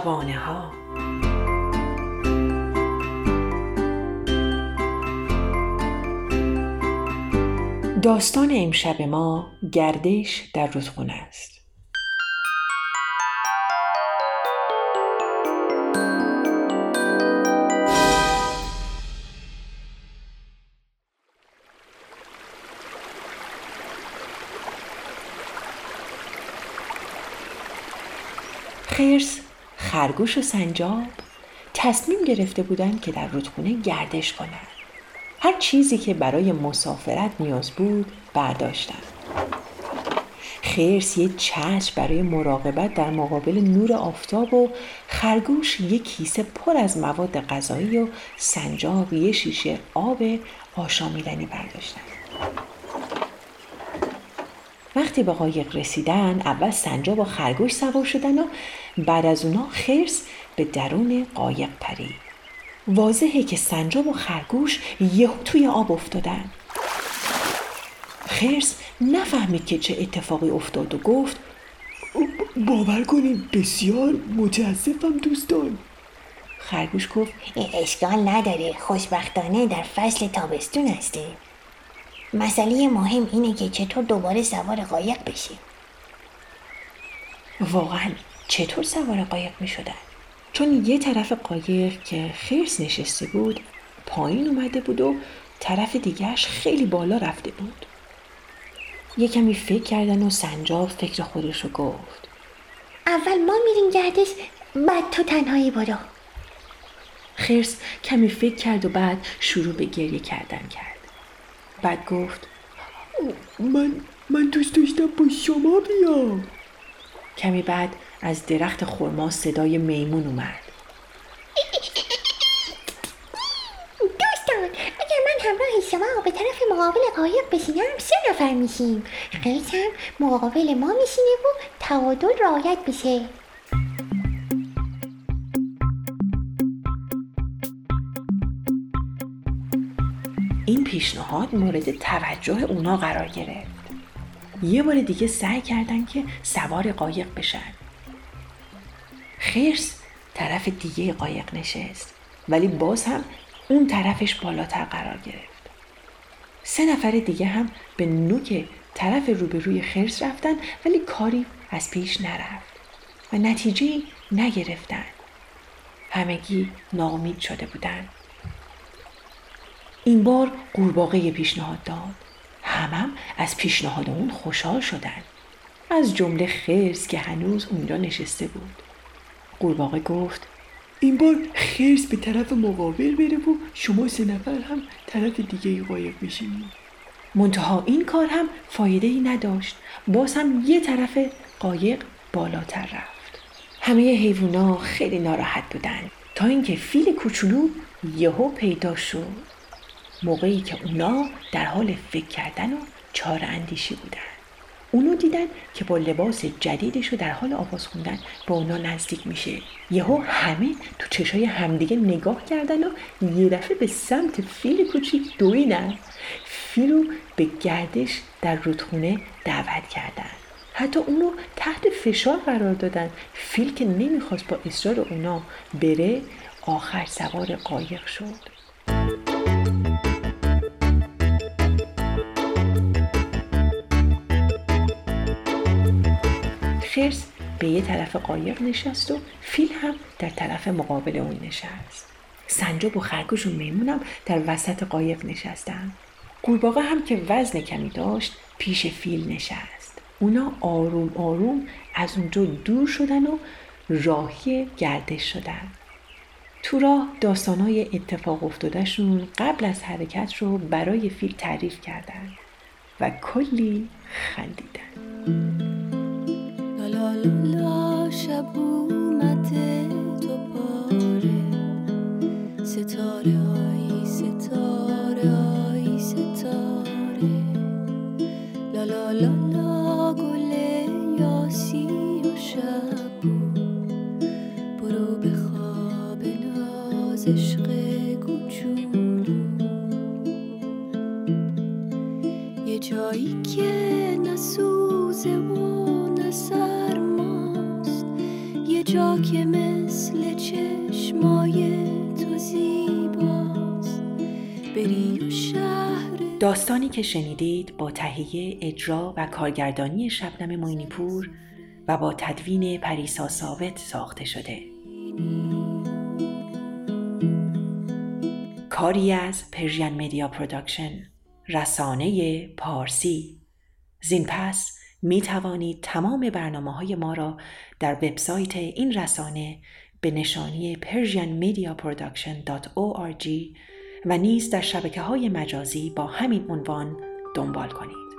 شبانه ها. داستان امشب ما گردش در رودخانه است. خرس، خرگوش و سنجاب تصمیم گرفته بودند که در رودخانه گردش کنند. هر چیزی که برای مسافرت نیاز بود برداشتند. خرس یک چشم برای مراقبت در مقابل نور آفتاب و خرگوش یک کیسه پر از مواد غذایی و سنجاب یک شیشه آب آشامیدنی برداشتند. وقتی به قایق رسیدن، اول سنجاب و خرگوش سوار شدن و بعد از اونا خرس به درون قایق پرید. واضحه که سنجاب و خرگوش یهو توی آب افتادن. خرس نفهمید که چه اتفاقی افتاد و گفت: باور کنید بسیار متاسفم دوستان. خرگوش گفت: اشکال نداره، خوشبختانه در فصل تابستون هستیم. مسئله مهم اینه که چطور دوباره سوار قایق بشیم. واقعا چطور سوار قایق می شدن؟ چون یه طرف قایق که خرس نشسته بود پایین اومده بود و طرف دیگهش خیلی بالا رفته بود. یه کمی فکر کردن و سنجاب فکر خودش رو گفت: اول ما میریم گردش، بعد تو تنهایی برو. خرس کمی فکر کرد و بعد شروع به گریه کردن کرد. بعد گفت: من دوست داشتم با شما بیام. کمی بعد از درخت خرما صدای میمون اومد: دوستان، اگر من همراه شما به طرف مقابل قایق بشینم 3 نفر میشیم. خرس هم مقابل ما میشینه و تعادل رعایت بشه. این پیشنهاد مورد توجه اونا قرار گرفت. یه بار دیگه سعی کردن که سوار قایق بشن. خرس طرف دیگه قایق نشست، ولی باز هم اون طرفش بالاتر قرار گرفت. 3 نفر دیگه هم به نوک طرف روبروی خرس رفتن، ولی کاری از پیش نرفت و نتیجه‌ای نگرفتن. همگی ناامید شده بودن. این بار قورباغه پیشنهاد داد. همم از پیشنهاد اون خوشحال شدن، از جمله خرس که هنوز اونجا نشسته بود. قورباغه گفت: این بار خرس به طرف مقابل بره و شما 3 نفر هم طرف دیگه قایق بشینید. منتها این کار هم فایده‌ای نداشت. باز هم یه طرف قایق بالاتر رفت. همه حیوونا خیلی ناراحت بودن، تا اینکه فیل کوچولو یهو پیدا شد، موقعی که اونا در حال فکر کردن و چاره اندیشی بودن. اونو دیدن که با لباس جدیدشو در حال آواز خوندن با اونا نزدیک میشه. یهو همه تو چشای همدیگه نگاه کردن و یه دفعه به سمت فیل کوچیک دویدن. فیل رو به گردش در رودخونه دعوت کردن. حتی اونو تحت فشار قرار دادن. فیل که نمیخواست با اصرار اونا بره، آخر سوار قایق شد. خرس به یه طرف قایق نشست و فیل هم در طرف مقابل اون نشست. سنجاب و خرگوش و میمون هم در وسط قایق نشستن. قورباغه هم که وزن کمی داشت پیش فیل نشست. اونا آروم آروم از اونجا دور شدن و راهی گردش شدن. تو راه داستانای اتفاق افتادشون قبل از حرکت رو برای فیل تعریف کردن و کلی خندیدن. لالا شب اومد تو پاره، ستاره آی ستاره آی ستاره، لالا لالا گل یاسی و شب برو به خواب ناز عشق کوچولو، یه جایی که نسوزه و نسرماست، یه جا که مثل چشمای تو زیباست بری و شهر. داستانی که شنیدید با تهیه، اجرا و کارگردانی شبنم مینیپور و با تدوین پریسا ثابت ساخته شده. کاری از پرژن مدیا پروداکشن، رسانه پارسی. زین پس می توانید تمام برنامه‌های ما را در وبسایت این رسانه به نشانی PersianMediaProduction.org و نیز در شبکه‌های مجازی با همین عنوان دنبال کنید.